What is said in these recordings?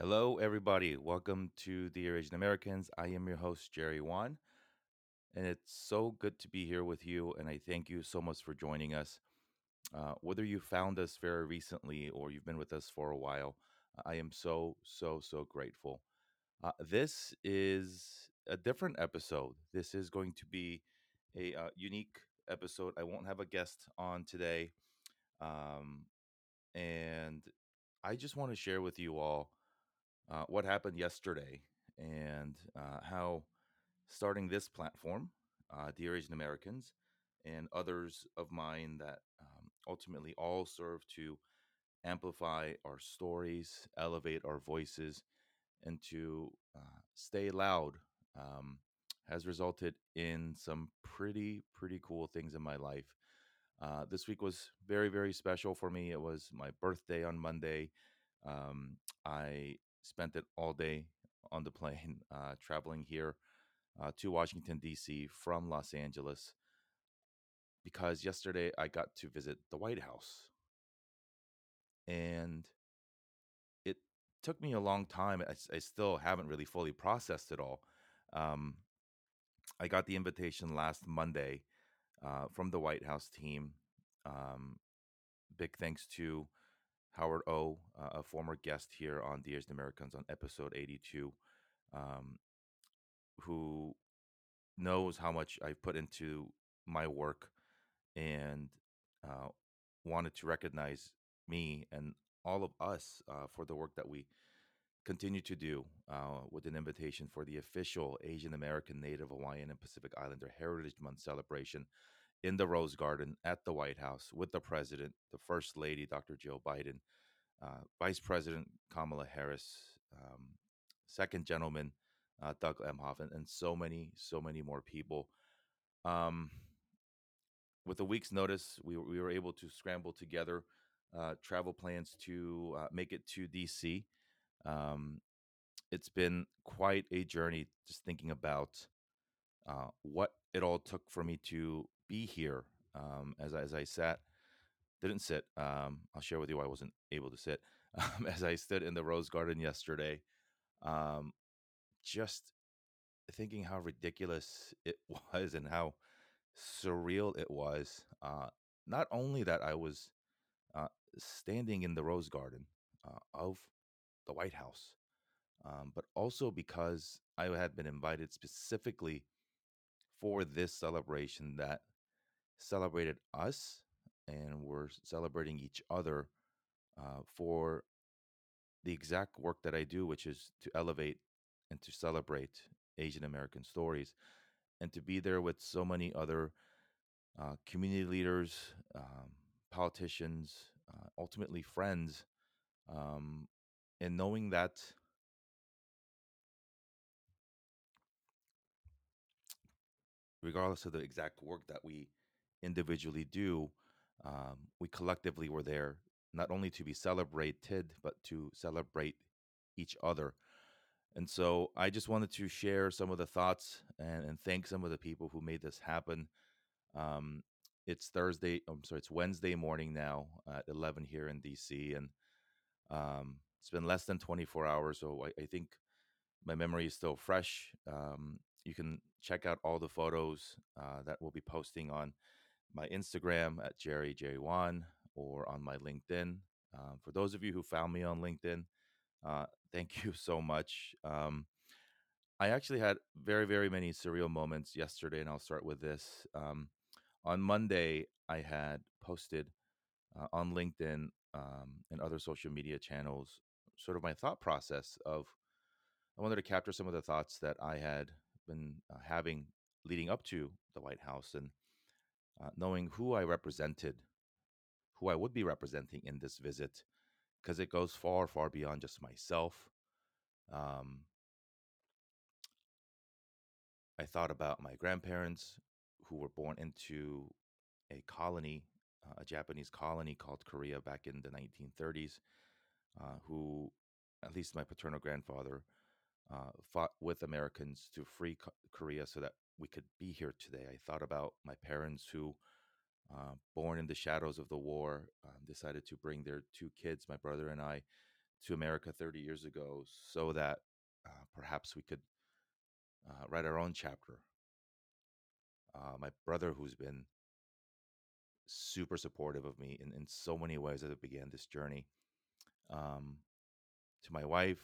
Hello, everybody. Welcome to Dear Asian Americans. I am your host, Jerry Wan, and it's so good to be here with you, and I thank you so much for joining us. Whether you found us very recently or you've been with us for a while, I am so grateful. This is a different episode. This is going to be a unique episode. I won't have a guest on today, and I just want to share with you all what happened yesterday and how starting this platform, Dear Asian Americans, and others of mine that ultimately all serve to amplify our stories, elevate our voices, and to stay loud has resulted in some pretty cool things in my life. This week was very special for me. It was my birthday on Monday. I spent it all day on the plane, traveling here to Washington, D.C. from Los Angeles, because yesterday I got to visit the White House. And it took me a long time. I still haven't really fully processed it all. I got the invitation last Monday from the White House team. Big thanks to Howard O, a former guest here on Dear Asian Americans on episode 82, who knows how much I've put into my work and wanted to recognize me and all of us for the work that we continue to do with an invitation for the official Asian American, Native Hawaiian, and Pacific Islander Heritage Month celebration in the Rose Garden at the White House with the President, the First Lady, Dr. Jill Biden, Vice President Kamala Harris, Second Gentleman, Doug Emhoff, and so many more people. With a week's notice, we were able to scramble together travel plans to make it to D.C. It's been quite a journey just thinking about what it all took for me to be here. I'll share with you why I wasn't able to sit. As I stood in the Rose Garden yesterday, just thinking how ridiculous it was and how surreal it was. Not only that I was standing in the Rose Garden of the White House, but also because I had been invited specifically for this celebration that celebrated us, and we're celebrating each other for the exact work that I do, which is to elevate and to celebrate Asian American stories, and to be there with so many other community leaders, politicians, ultimately friends, and knowing that regardless of the exact work that we individually do, we collectively were there not only to be celebrated, but to celebrate each other. And so I just wanted to share some of the thoughts and thank some of the people who made this happen. It's Wednesday morning now at 11 here in D.C. And it's been less than 24 hours, so I think my memory is still fresh. You can check out all the photos that we'll be posting on my Instagram at Jerry Wan or on my LinkedIn. For those of you who found me on LinkedIn, thank you so much. I actually had very many surreal moments yesterday, and I'll start with this. On Monday, I had posted on LinkedIn and other social media channels sort of my thought process of I wanted to capture some of the thoughts that I had been having leading up to the White House and knowing who I represented, who I would be representing in this visit, because it goes far beyond just myself. I thought about my grandparents who were born into a colony, a Japanese colony called Korea back in the 1930s, who, at least my paternal grandfather, fought with Americans to free Korea so that we could be here today. I thought about my parents who, born in the shadows of the war, decided to bring their two kids, my brother and I, to America 30 years ago so that perhaps we could write our own chapter. My brother, who's been super supportive of me in so many ways as it began this journey, to my wife,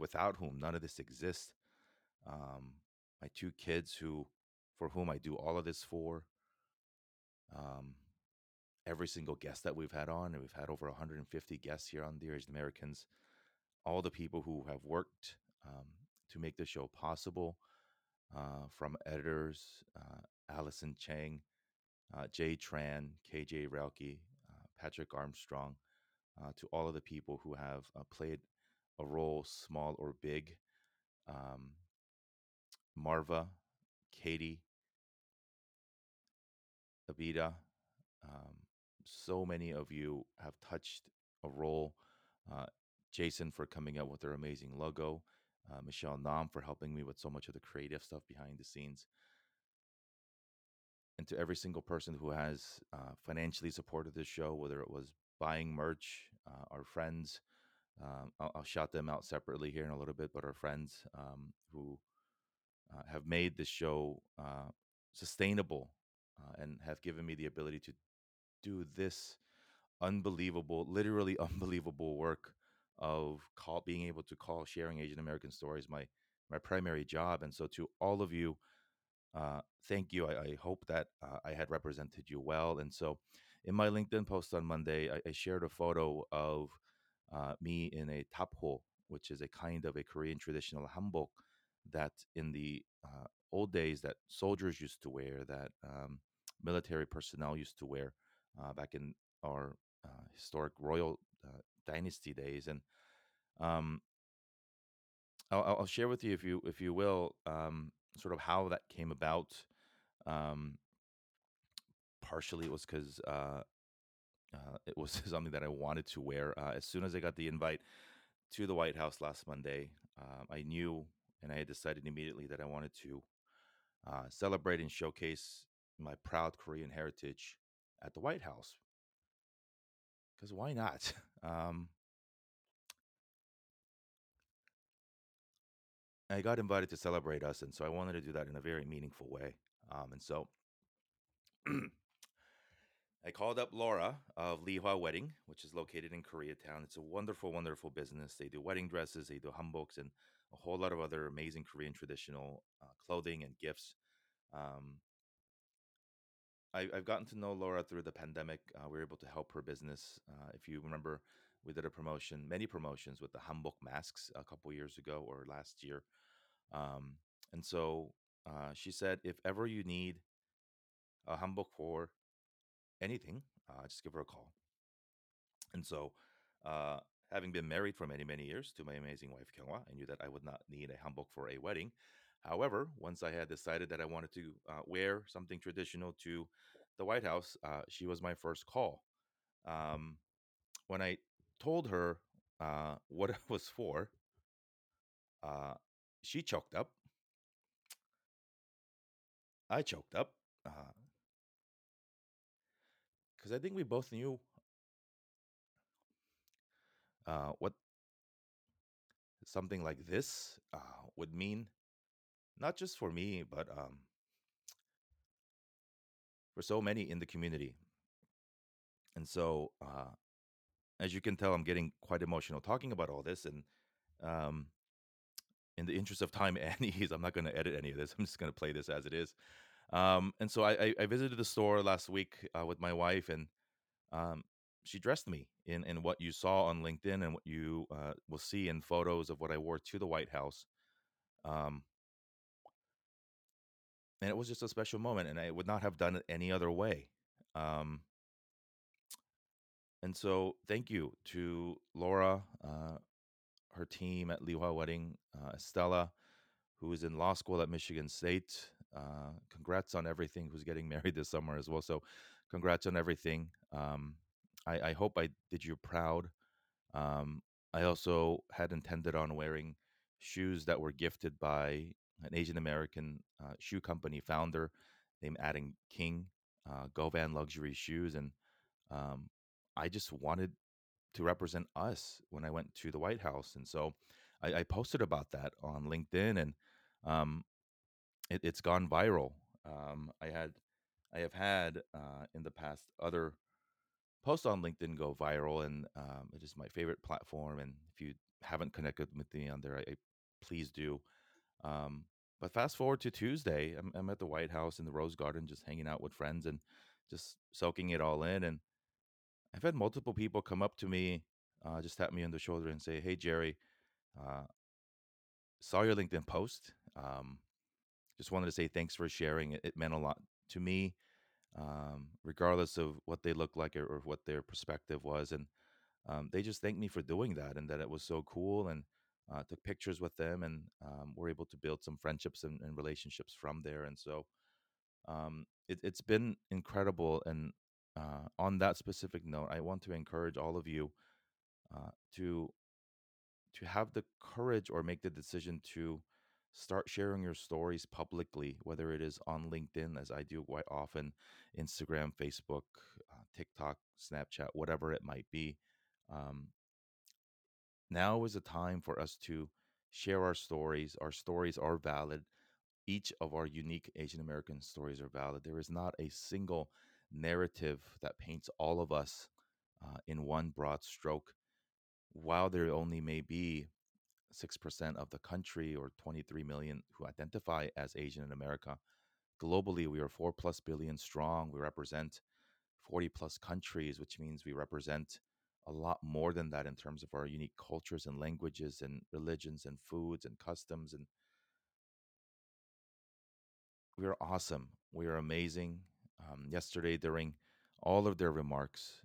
without whom none of this exists, my two kids for whom I do all of this for, every single guest that we've had on, and we've had over 150 guests here on Dear Asian Americans, all the people who have worked to make the show possible, from editors, Allison Chang, Jay Tran, KJ Relke, Patrick Armstrong, to all of the people who have played a role, small or big. Marva, Katie, Abida, so many of you have touched a role. Jason for coming up with their amazing logo. Michelle Nam for helping me with so much of the creative stuff behind the scenes. And to every single person who has financially supported this show, whether it was buying merch, our friends, I'll shout them out separately here in a little bit, but our friends who have made this show sustainable and have given me the ability to do this unbelievable, literally unbelievable work of being able to call sharing Asian American stories my primary job. And so to all of you, thank you. I hope that I had represented you well. And so in my LinkedIn post on Monday, I shared a photo of me in a tapho, which is a kind of a Korean traditional hanbok that in the old days that soldiers used to wear, that military personnel used to wear back in our historic royal dynasty days. And I'll share with you, if you will, sort of how that came about. Partially it was because it was something that I wanted to wear. As soon as I got the invite to the White House last Monday, I knew and I had decided immediately that I wanted to celebrate and showcase my proud Korean heritage at the White House. Because why not? I got invited to celebrate us, and so I wanted to do that in a very meaningful way. And so I called up Laura of Lihua Wedding, which is located in Koreatown. It's a wonderful, wonderful business. They do wedding dresses, they do hanboks, and a whole lot of other amazing Korean traditional clothing and gifts. I've gotten to know Laura through the pandemic. We were able to help her business. If you remember, we did a promotion, many promotions with the hanbok masks a couple years ago or last year. And so she said, if ever you need a hanbok for anything, just give her a call. And so having been married for many, many years to my amazing wife, Kenwa, I knew that I would not need a hanbok for a wedding. However, once I had decided that I wanted to wear something traditional to the White House, she was my first call. When I told her what it was for, she choked up. I choked up. Because I think we both knew what something like this would mean. Not just for me, but for so many in the community. And so, as you can tell, I'm getting quite emotional talking about all this. And in the interest of time and ease, I'm not going to edit any of this. I'm just going to play this as it is. And so I visited the store last week with my wife, and she dressed me in what you saw on LinkedIn and what you will see in photos of what I wore to the White House. And it was just a special moment, and I would not have done it any other way. And so thank you to Laura, her team at Lihua Wedding, Estella, who is in law school at Michigan State. Congrats on everything, who's getting married this summer as well. So congrats on everything. I hope I did you proud. I also had intended on wearing shoes that were gifted by an Asian American shoe company founder named Adam King, Govan Luxury Shoes. And I just wanted to represent us when I went to the White House. And so I posted about that on LinkedIn, and it's gone viral. I have had in the past other posts on LinkedIn go viral, and it is my favorite platform. And if you haven't connected with me on there, I please do. But fast forward to Tuesday, I'm at the White House in the Rose Garden, just hanging out with friends and just soaking it all in. And I've had multiple people come up to me, just tap me on the shoulder and say, "Hey, Jerry, saw your LinkedIn post. Just wanted to say thanks for sharing. It meant a lot to me," regardless of what they look like or what their perspective was. And they just thanked me for doing that, and that it was so cool, and took pictures with them, and we're able to build some friendships and relationships from there. And so it's been incredible. And on that specific note, I want to encourage all of you to have the courage or make the decision to start sharing your stories publicly, whether it is on LinkedIn, as I do quite often, Instagram, Facebook, TikTok, Snapchat, whatever it might be. Now is the time for us to share our stories. Our stories are valid. Each of our unique Asian American stories are valid. There is not a single narrative that paints all of us in one broad stroke. While there only may be 6% of the country, or 23 million, who identify as Asian in America, globally we are 4+ billion strong. We represent 40+ countries, which means we represent a lot more than that in terms of our unique cultures and languages and religions and foods and customs. And we are awesome. We are amazing. Yesterday, during all of their remarks,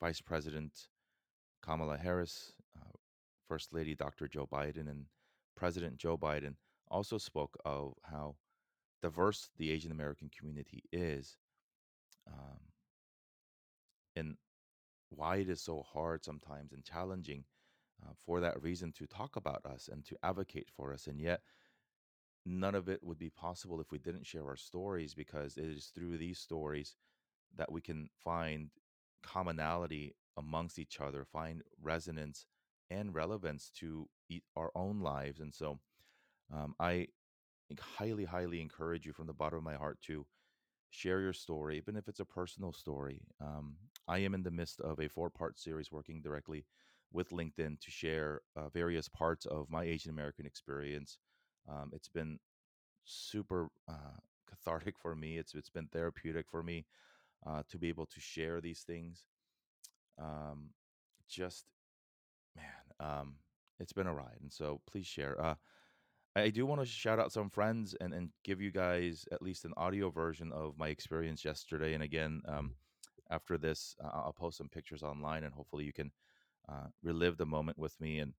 Vice President Kamala Harris, First Lady Dr. Joe Biden, and President Joe Biden also spoke of how diverse the Asian American community is, and why it is so hard sometimes and challenging for that reason to talk about us and to advocate for us. And yet, none of it would be possible if we didn't share our stories, because it is through these stories that we can find commonality amongst each other, find resonance and relevance to our own lives. And so I highly, highly encourage you from the bottom of my heart to share your story, even if it's a personal story. I am in the midst of a 4-part series working directly with LinkedIn to share various parts of my Asian American experience. It's been super cathartic for me. It's been therapeutic for me to be able to share these things. It's been a ride. And so please share. I do want to shout out some friends and give you guys at least an audio version of my experience yesterday. And again, after this, I'll post some pictures online, and hopefully you can relive the moment with me. And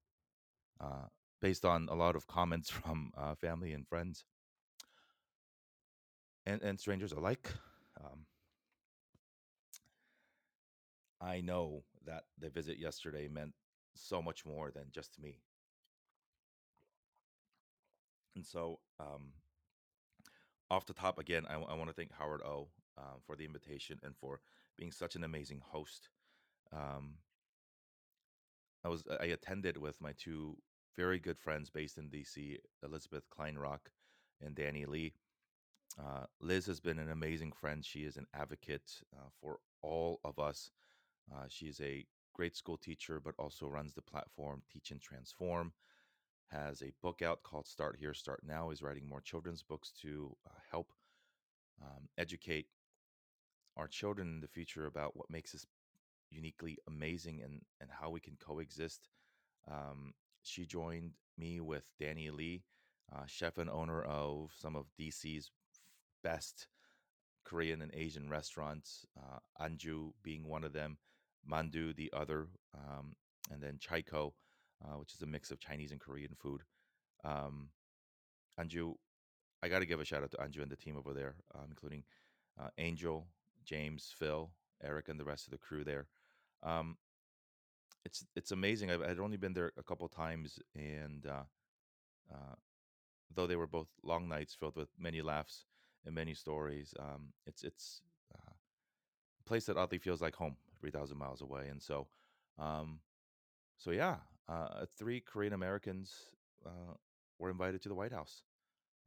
based on a lot of comments from family and friends and strangers alike, I know that the visit yesterday meant so much more than just me. And so off the top, again, I want to thank Howard O for the invitation and for being such an amazing host. I attended with my 2 very good friends based in DC, Elizabeth Kleinrock and Danny Lee. Liz has been an amazing friend. She is an advocate for all of us. She is a grade school teacher, but also runs the platform Teach and Transform, has a book out called Start Here, Start Now, is writing more children's books to help educate our children in the future about what makes us uniquely amazing and how we can coexist. She joined me with Danny Lee, chef and owner of some of DC's best Korean and Asian restaurants, Anju being one of them, Mandu the other, and then Chaiko, which is a mix of Chinese and Korean food. Anju, I got to give a shout out to Anju and the team over there, including Angel, James, Phil, Eric, and the rest of the crew there. It's amazing. I'd only been there a couple times, and though they were both long nights filled with many laughs and many stories, it's a place that oddly feels like home, 3,000 miles away. And so So yeah, 3 Korean Americans were invited to the White House,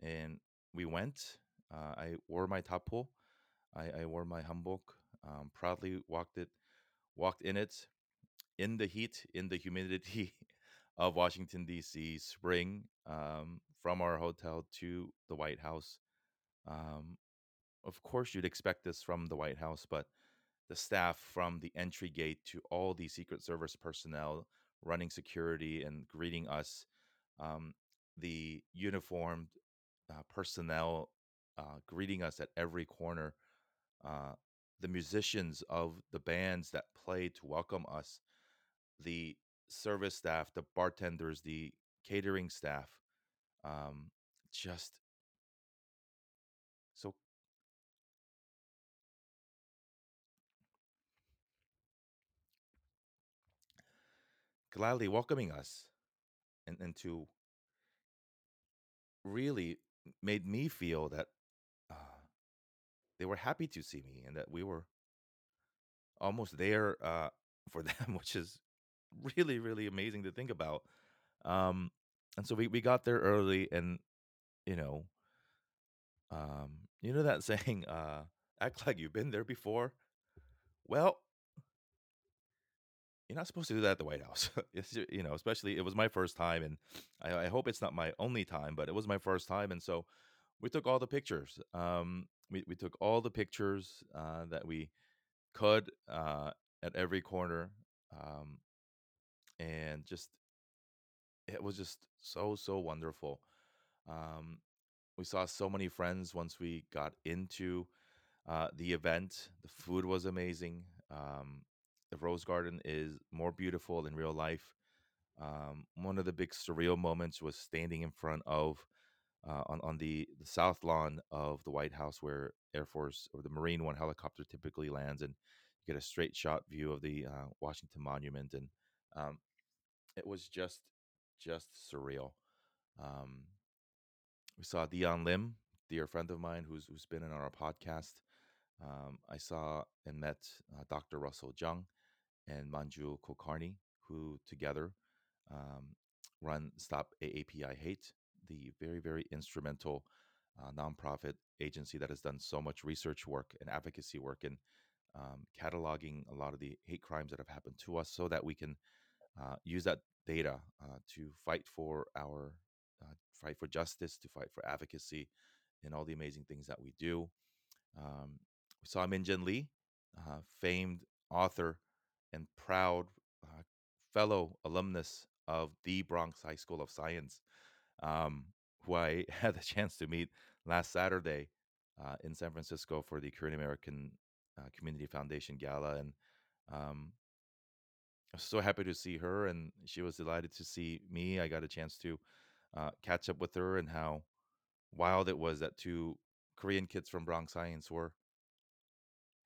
and we went. I wore my tapo, I wore my hanbok, proudly walked in it, in the heat, in the humidity of Washington D.C. spring, from our hotel to the White House. Of course, you'd expect this from the White House, but the staff from the entry gate to all the Secret Service personnel running security and greeting us, the uniformed personnel greeting us at every corner, the musicians of the bands that played to welcome us, the service staff, the bartenders, the catering staff, just so. Gladly welcoming us, and to really made me feel that they were happy to see me and that we were almost there for them, which is really, really amazing to think about. And so we got there early, and you know that saying, act like you've been there before. Well, you're not supposed to do that at the White House. Especially it was my first time, and I hope it's not my only time, but it was my first time. And so we took all the pictures. We took all the pictures that we could at every corner. And just, it was just so wonderful. We saw so many friends once we got into the event. The food was amazing. The Rose Garden is more beautiful than real life. One of the big surreal moments was standing in front of, on the south lawn of the White House, where Air Force or the Marine One helicopter typically lands, and you get a straight shot view of the Washington Monument. And it was just surreal. We saw Dion Lim, dear friend of mine, who's been on our podcast. I saw and met Dr. Russell Jeung and Manju Kulkarni, who together run Stop AAPI Hate, the very, very instrumental nonprofit agency that has done so much research work and advocacy work in cataloging a lot of the hate crimes that have happened to us, so that we can use that data to fight for our fight for justice, to fight for advocacy, and all the amazing things that we do. We saw Min Jin Lee, famed author and proud fellow alumnus of the Bronx High School of Science, who I had the chance to meet last Saturday in San Francisco for the Korean American Community Foundation Gala. And I was so happy to see her, and she was delighted to see me. I got a chance to catch up with her, and how wild it was that 2 Korean kids from Bronx Science were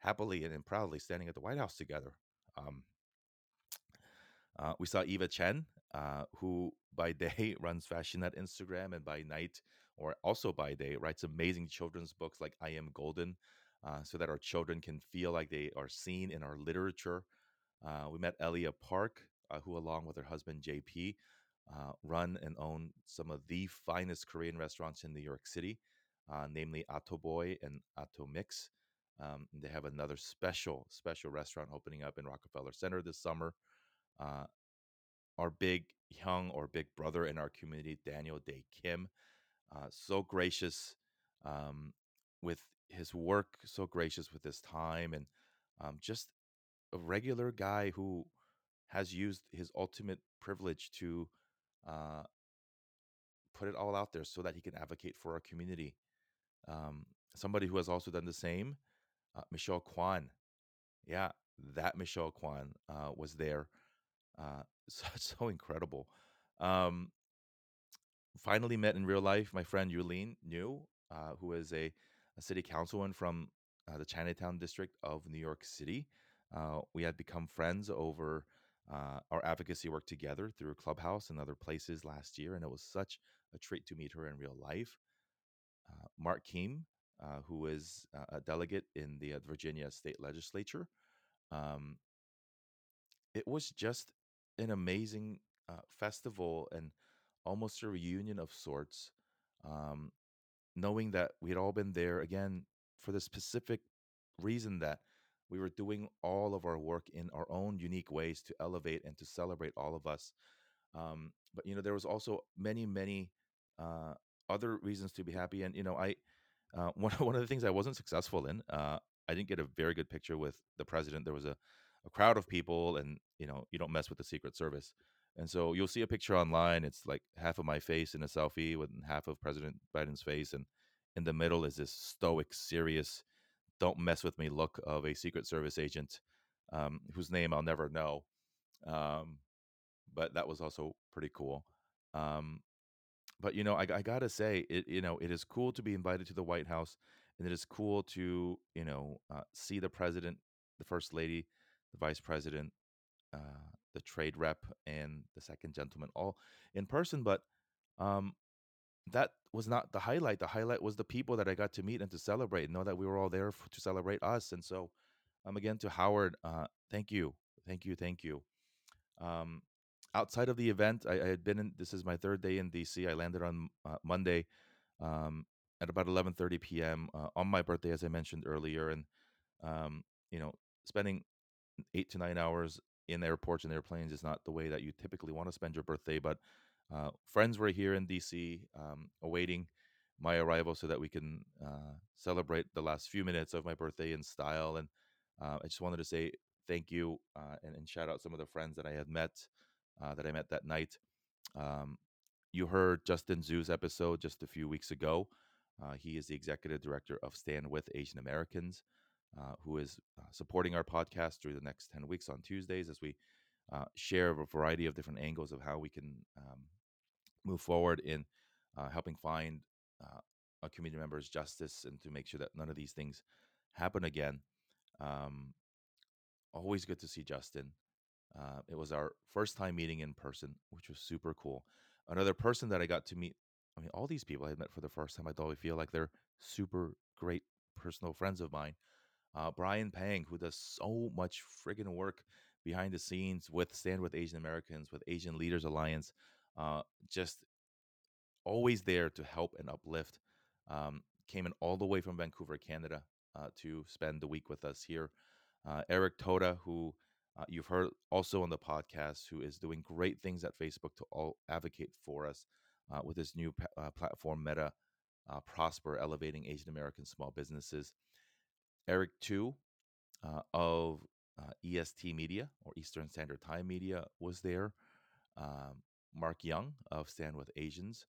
happily and proudly standing at the White House together. We saw Eva Chen, who by day runs Fashionette Instagram, and by night, or also by day, writes amazing children's books like I Am Golden, so that our children can feel like they are seen in our literature. We met Elia Park, who along with her husband JP run and own some of the finest Korean restaurants in New York City, namely Atoboy and Atomix. They have another special restaurant opening up in Rockefeller Center this summer. Our big young or big brother in our community, Daniel Dae Kim, so gracious with his work, so gracious with his time, and just a regular guy who has used his ultimate privilege to put it all out there so that he can advocate for our community. Somebody who has also done the same, Michelle Kwan. Yeah, that Michelle Kwan was there. So incredible. Finally met in real life my friend Yulin Nhu, who is a city councilman from the Chinatown district of New York City. We had become friends over our advocacy work together through Clubhouse and other places last year, and it was such a treat to meet her in real life. Mark Kim, who is a delegate in the Virginia State Legislature, it was just an amazing festival and almost a reunion of sorts, knowing that we had all been there again for the specific reason that we were doing all of our work in our own unique ways to elevate and to celebrate all of us. But, you know, there was also many, many other reasons to be happy. And, you know, one of the things I wasn't successful in, I didn't get a very good picture with the president. There was a crowd of people, and, you know, you don't mess with the Secret Service. And so you'll see a picture online. It's like half of my face in a selfie with half of President Biden's face. And in the middle is this stoic, serious, don't mess with me look of a Secret Service agent whose name I'll never know. But that was also pretty cool. But, you know, I got to say, it is cool to be invited to the White House. And it is cool to, you know, see the president, the first lady, the vice president, the trade rep, and the second gentleman all in person. But that was not the highlight. The highlight was the people that I got to meet and to celebrate and know that we were all there to celebrate us. And so again, to Howard, thank you. Thank you. Thank you. Outside of the event, I had been in, this is my third day in DC. I landed on Monday at about 11:30 p.m. On my birthday, as I mentioned earlier. And, you know, spending 8 to 9 hours in airports and airplanes is not the way that you typically want to spend your birthday. But friends were here in DC awaiting my arrival so that we can celebrate the last few minutes of my birthday in style. And I just wanted to say thank you and shout out some of the friends that I had met, that I met that night. You heard Justin Zhu's episode just a few weeks ago. He is the executive director of Stand With Asian Americans, who is supporting our podcast through the next 10 weeks on Tuesdays as we share a variety of different angles of how we can move forward in helping find our community members justice and to make sure that none of these things happen again. Always good to see Justin. It was our first time meeting in person, which was super cool. Another person that I got to meet, I mean, all these people I had met for the first time, I totally feel like they're super great personal friends of mine. Brian Pang, who does so much friggin' work behind the scenes with Stand With Asian Americans, with Asian Leaders Alliance, just always there to help and uplift, came in all the way from Vancouver, Canada, to spend the week with us here. Eric Toda, who you've heard also on the podcast, who is doing great things at Facebook to all advocate for us with his new platform, Meta, Prosper, elevating Asian American small businesses. Eric Tu of EST Media, or Eastern Standard Time Media, was there. Mark Young of Stand With Asians.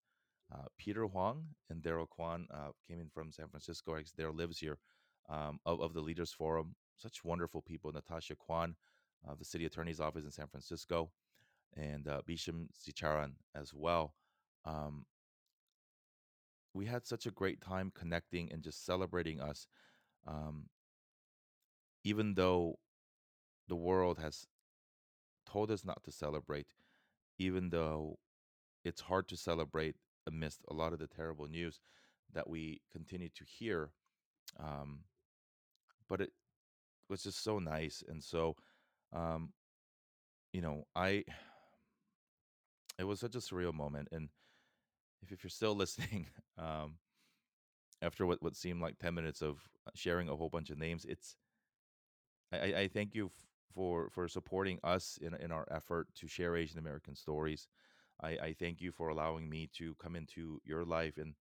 Peter Huang and Daryl Kwan came in from San Francisco. Daryl lives here, of the Leaders Forum. Such wonderful people. Natasha Kwan of the City Attorney's Office in San Francisco. And Bisham Sicharan as well. We had such a great time connecting and just celebrating us. Even though the world has told us not to celebrate, even though it's hard to celebrate amidst a lot of the terrible news that we continue to hear, but it was just so nice. And so, you know, it was such a surreal moment. And if you're still listening, after what seemed like 10 minutes of sharing a whole bunch of names, I thank you for supporting us in our effort to share Asian American stories. I thank you for allowing me to come into your life and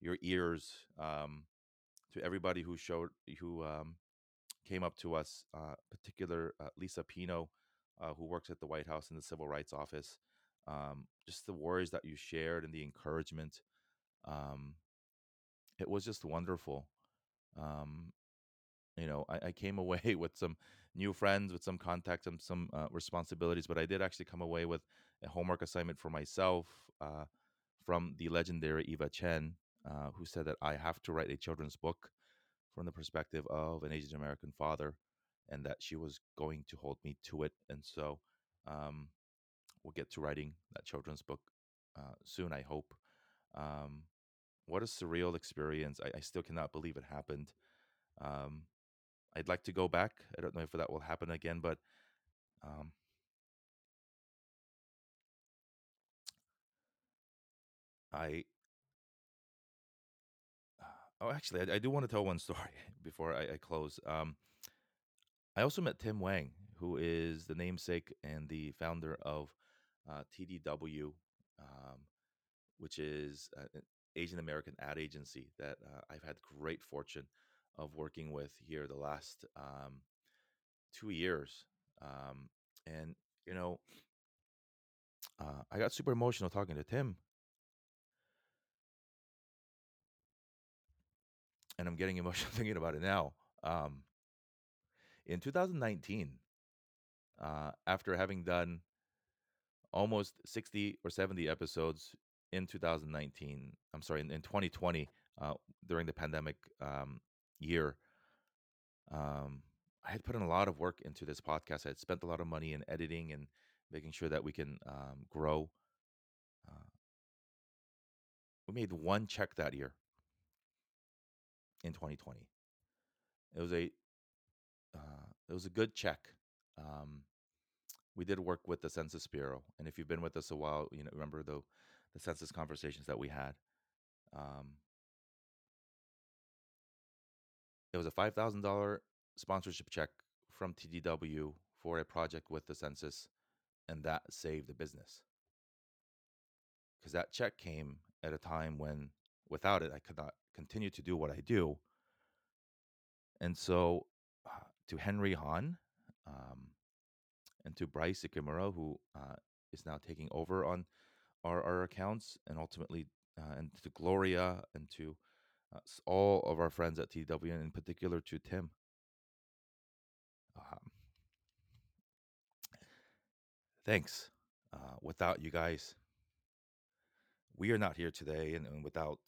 your ears. To everybody who came up to us, particular Lisa Pino, who works at the White House in the Civil Rights Office. Just the words that you shared and the encouragement. It was just wonderful. You know, I came away with some new friends, with some contacts and some responsibilities, but I did actually come away with a homework assignment for myself from the legendary Eva Chen, who said that I have to write a children's book from the perspective of an Asian American father, and that she was going to hold me to it. And so we'll get to writing that children's book soon, I hope. What a surreal experience. I still cannot believe it happened. I'd like to go back. I don't know if that will happen again, but I do want to tell one story before I close. I also met Tim Wang, who is the namesake and the founder of TDW, which is an Asian American ad agency that I've had great fortune of working with here the last 2 years. And, you know, I got super emotional talking to Tim. And I'm getting emotional thinking about it now. In 2019, after having done almost 60 or 70 episodes in 2020, during the pandemic year, I had put in a lot of work into this podcast. I had spent a lot of money in editing and making sure that we can grow. We made one check that year. In 2020, it was a good check. We did work with the Census Bureau, and if you've been with us a while, you know, remember the census conversations that we had. It was a $5,000 sponsorship check from TDW for a project with the Census, and that saved the business because that check came at a time when, without it, I could not continue to do what I do. And so to Henry Han and to Bryce Ikemura, who is now taking over on our accounts, and ultimately and to Gloria, and to all of our friends at TW, and in particular to Tim. Thanks. Without you guys, we are not here today, and without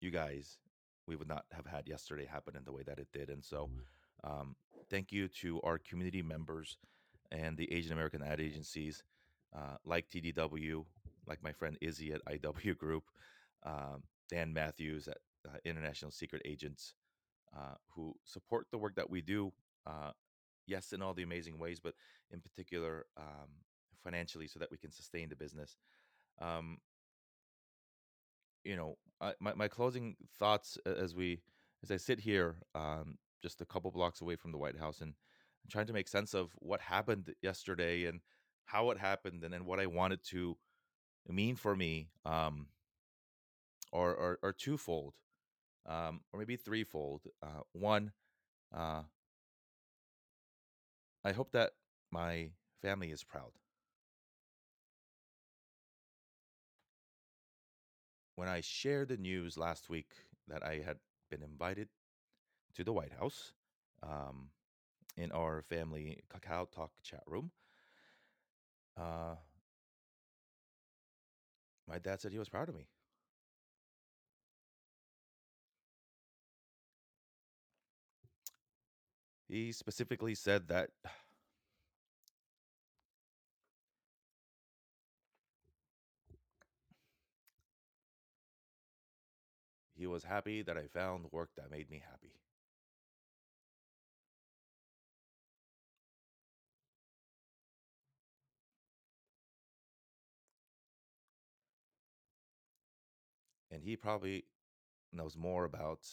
you guys, we would not have had yesterday happen in the way that it did. And so thank you to our community members and the Asian American ad agencies like TDW, like my friend Izzy at IW Group, Dan Matthews at International Secret Agents, who support the work that we do, yes, in all the amazing ways, but in particular financially so that we can sustain the business. You know, my closing thoughts as I sit here, just a couple blocks away from the White House, and I'm trying to make sense of what happened yesterday and how it happened, and then what I wanted to mean for me, are twofold, or maybe threefold. One, I hope that my family is proud. When I shared the news last week that I had been invited to the White House in our family Kakao Talk chat room, my dad said he was proud of me. He specifically said that he was happy that I found work that made me happy. And he probably knows more about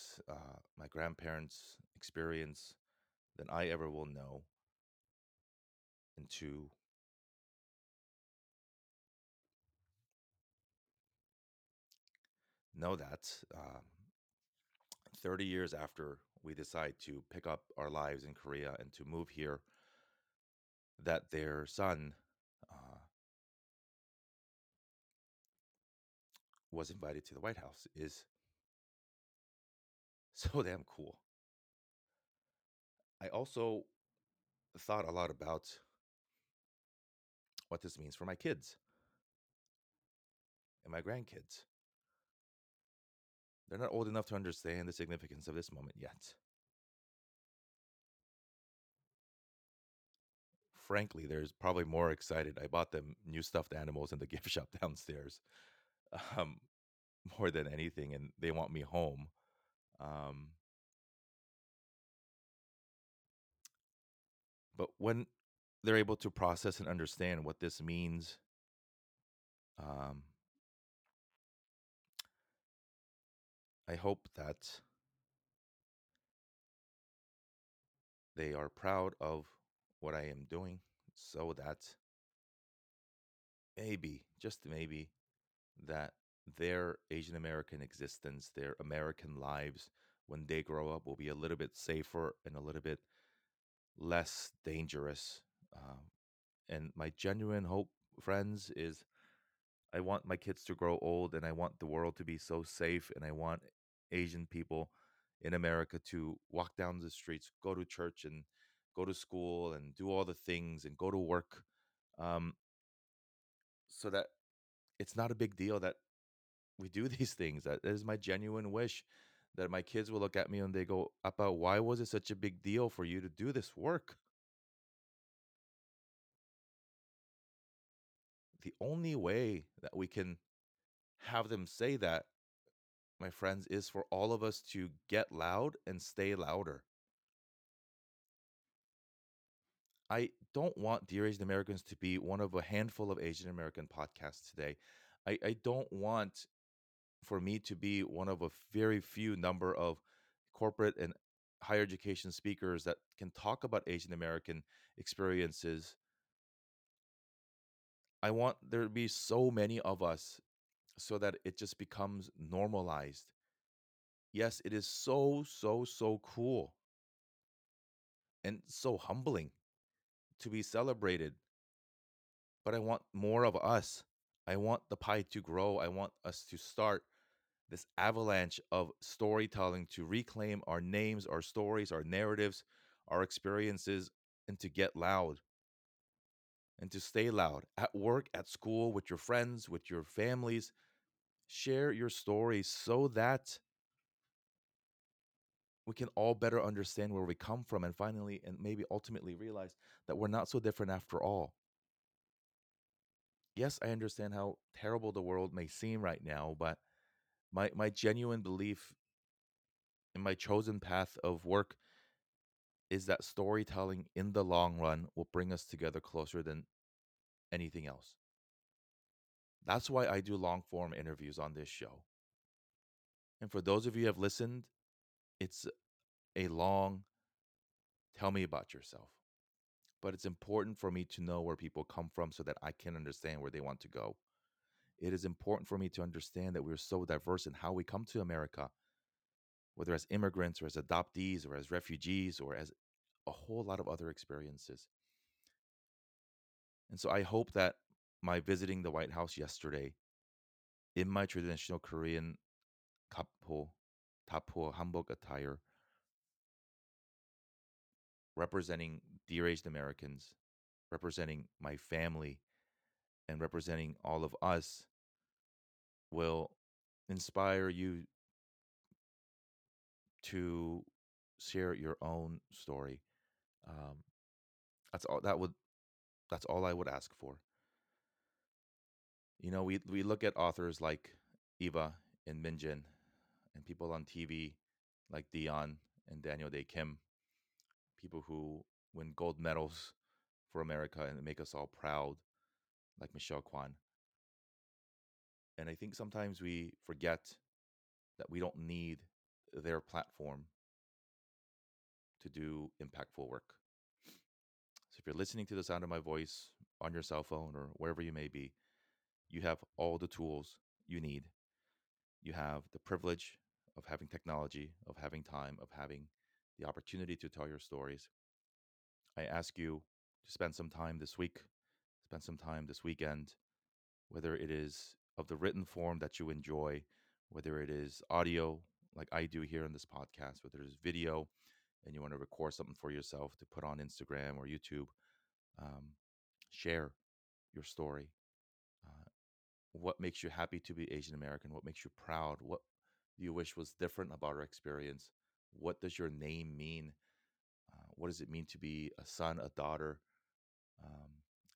my grandparents' experience than I ever will know. And two, know that 30 years after we decide to pick up our lives in Korea and to move here, that their son was invited to the White House is so damn cool. I also thought a lot about what this means for my kids and my grandkids. They're not old enough to understand the significance of this moment yet. Frankly, there's probably more excited. I bought them new stuffed animals in the gift shop downstairs, more than anything, and they want me home. But when they're able to process and understand what this means I hope that they are proud of what I am doing, so that maybe, just maybe, that their Asian American existence, their American lives, when they grow up, will be a little bit safer and a little bit less dangerous. And my genuine hope, friends, is I want my kids to grow old, and I want the world to be so safe, and I want Asian people in America to walk down the streets, go to church, and go to school, and do all the things, and go to work, so that it's not a big deal that we do these things. That is my genuine wish, that my kids will look at me and they go, "Appa, why was it such a big deal for you to do this work?" The only way that we can have them say that, my friends, is for all of us to get loud and stay louder. I don't want Dear Asian Americans to be one of a handful of Asian American podcasts today. I don't want for me to be one of a very few number of corporate and higher education speakers that can talk about Asian American experiences. I want there to be so many of us so that it just becomes normalized. Yes, it is so cool and so humbling to be celebrated. But I want more of us. I want the pie to grow. I want us to start this avalanche of storytelling to reclaim our names, our stories, our narratives, our experiences, and to get loud. And to stay loud at work, at school, with your friends, with your families. Share your stories so that we can all better understand where we come from, and finally, and maybe ultimately, realize that we're not so different after all. Yes, I understand how terrible the world may seem right now, but my genuine belief in my chosen path of work is that storytelling in the long run will bring us together closer than anything else. That's why I do long form interviews on this show. And for those of you who have listened, it's a long, tell me about yourself. But it's important for me to know where people come from so that I can understand where they want to go. It is important for me to understand that we're so diverse in how we come to America, whether as immigrants or as adoptees or as refugees or as a whole lot of other experiences. And so I hope that my visiting the White House yesterday in my traditional Korean tapo hanbok attire, representing Dear Asian Americans, representing my family, and representing all of us, will inspire you to share your own story. That's all I would ask for. You know, we look at authors like Eva and Min Jin, and people on TV like Dion and Daniel Dae Kim, people who win gold medals for America and make us all proud, like Michelle Kwan. And I think sometimes we forget that we don't need their platform to do impactful work. So if you're listening to the sound of my voice on your cell phone or wherever you may be, you have all the tools you need. You have the privilege of having technology, of having time, of having the opportunity to tell your stories. I ask you to spend some time this week, spend some time this weekend, whether it is of the written form that you enjoy, whether it is audio, like I do here in this podcast, whether it's video and you want to record something for yourself to put on Instagram or YouTube, share your story. What makes you happy to be Asian American? What makes you proud? What do you wish was different about our experience? What does your name mean? What does it mean to be a son, a daughter?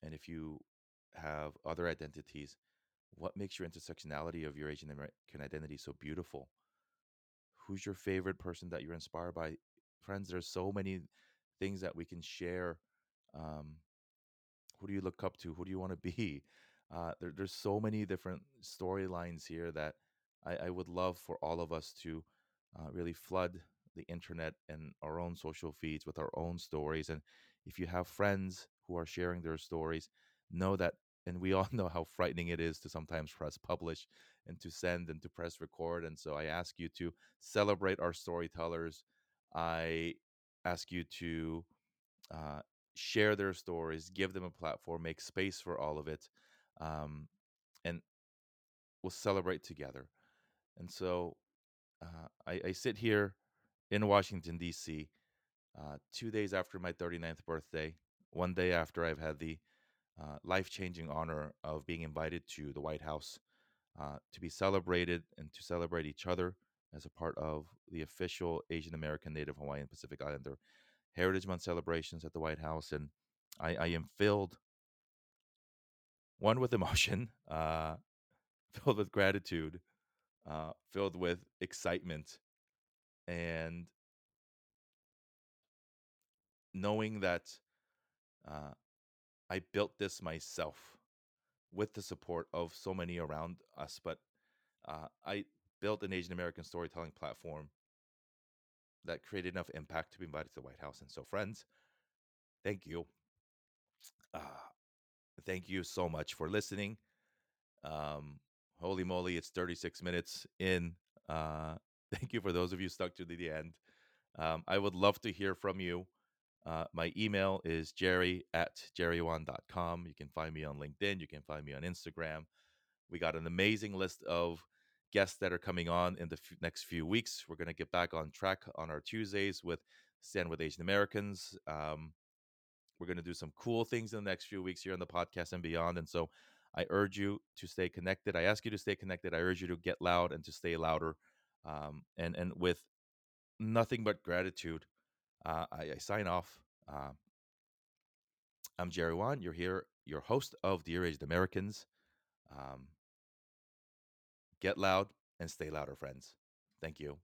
And if you have other identities, what makes your intersectionality of your Asian American identity so beautiful? Who's your favorite person that you're inspired by? Friends, there's so many things that we can share. Who do you look up to? Who do you want to be? There's so many different storylines here that I would love for all of us to really flood the internet and our own social feeds with our own stories. And if you have friends who are sharing their stories, know that, and we all know how frightening it is to sometimes press publish and to send and to press record. And so I ask you to celebrate our storytellers. I ask you to share their stories, give them a platform, make space for all of it, and we'll celebrate together. And so I sit here in Washington, D.C., 2 days after my 39th birthday, one day after I've had the life-changing honor of being invited to the White House to be celebrated and to celebrate each other as a part of the official Asian American, Native Hawaiian, Pacific Islander Heritage Month celebrations at the White House. And I am filled, one, with emotion, filled with gratitude, filled with excitement, and knowing that I built this myself with the support of so many around us, but I built an Asian American storytelling platform that created enough impact to be invited to the White House. And so, friends, thank you. Thank you so much for listening. Holy moly, it's 36 minutes in. Thank you for those of you stuck to the end. I would love to hear from you. My email is jerry@jerrywan.com. You can find me on LinkedIn. You can find me on Instagram. We got an amazing list of guests that are coming on in the next few weeks. We're going to get back on track on our Tuesdays with Stand With Asian Americans. We're going to do some cool things in the next few weeks here on the podcast and beyond. And so I urge you to stay connected. I ask you to stay connected. I urge you to get loud and to stay louder. And with nothing but gratitude, I sign off. I'm Jerry Wan. You're here, your host of Dear Asian Americans. Get loud and stay louder, friends. Thank you.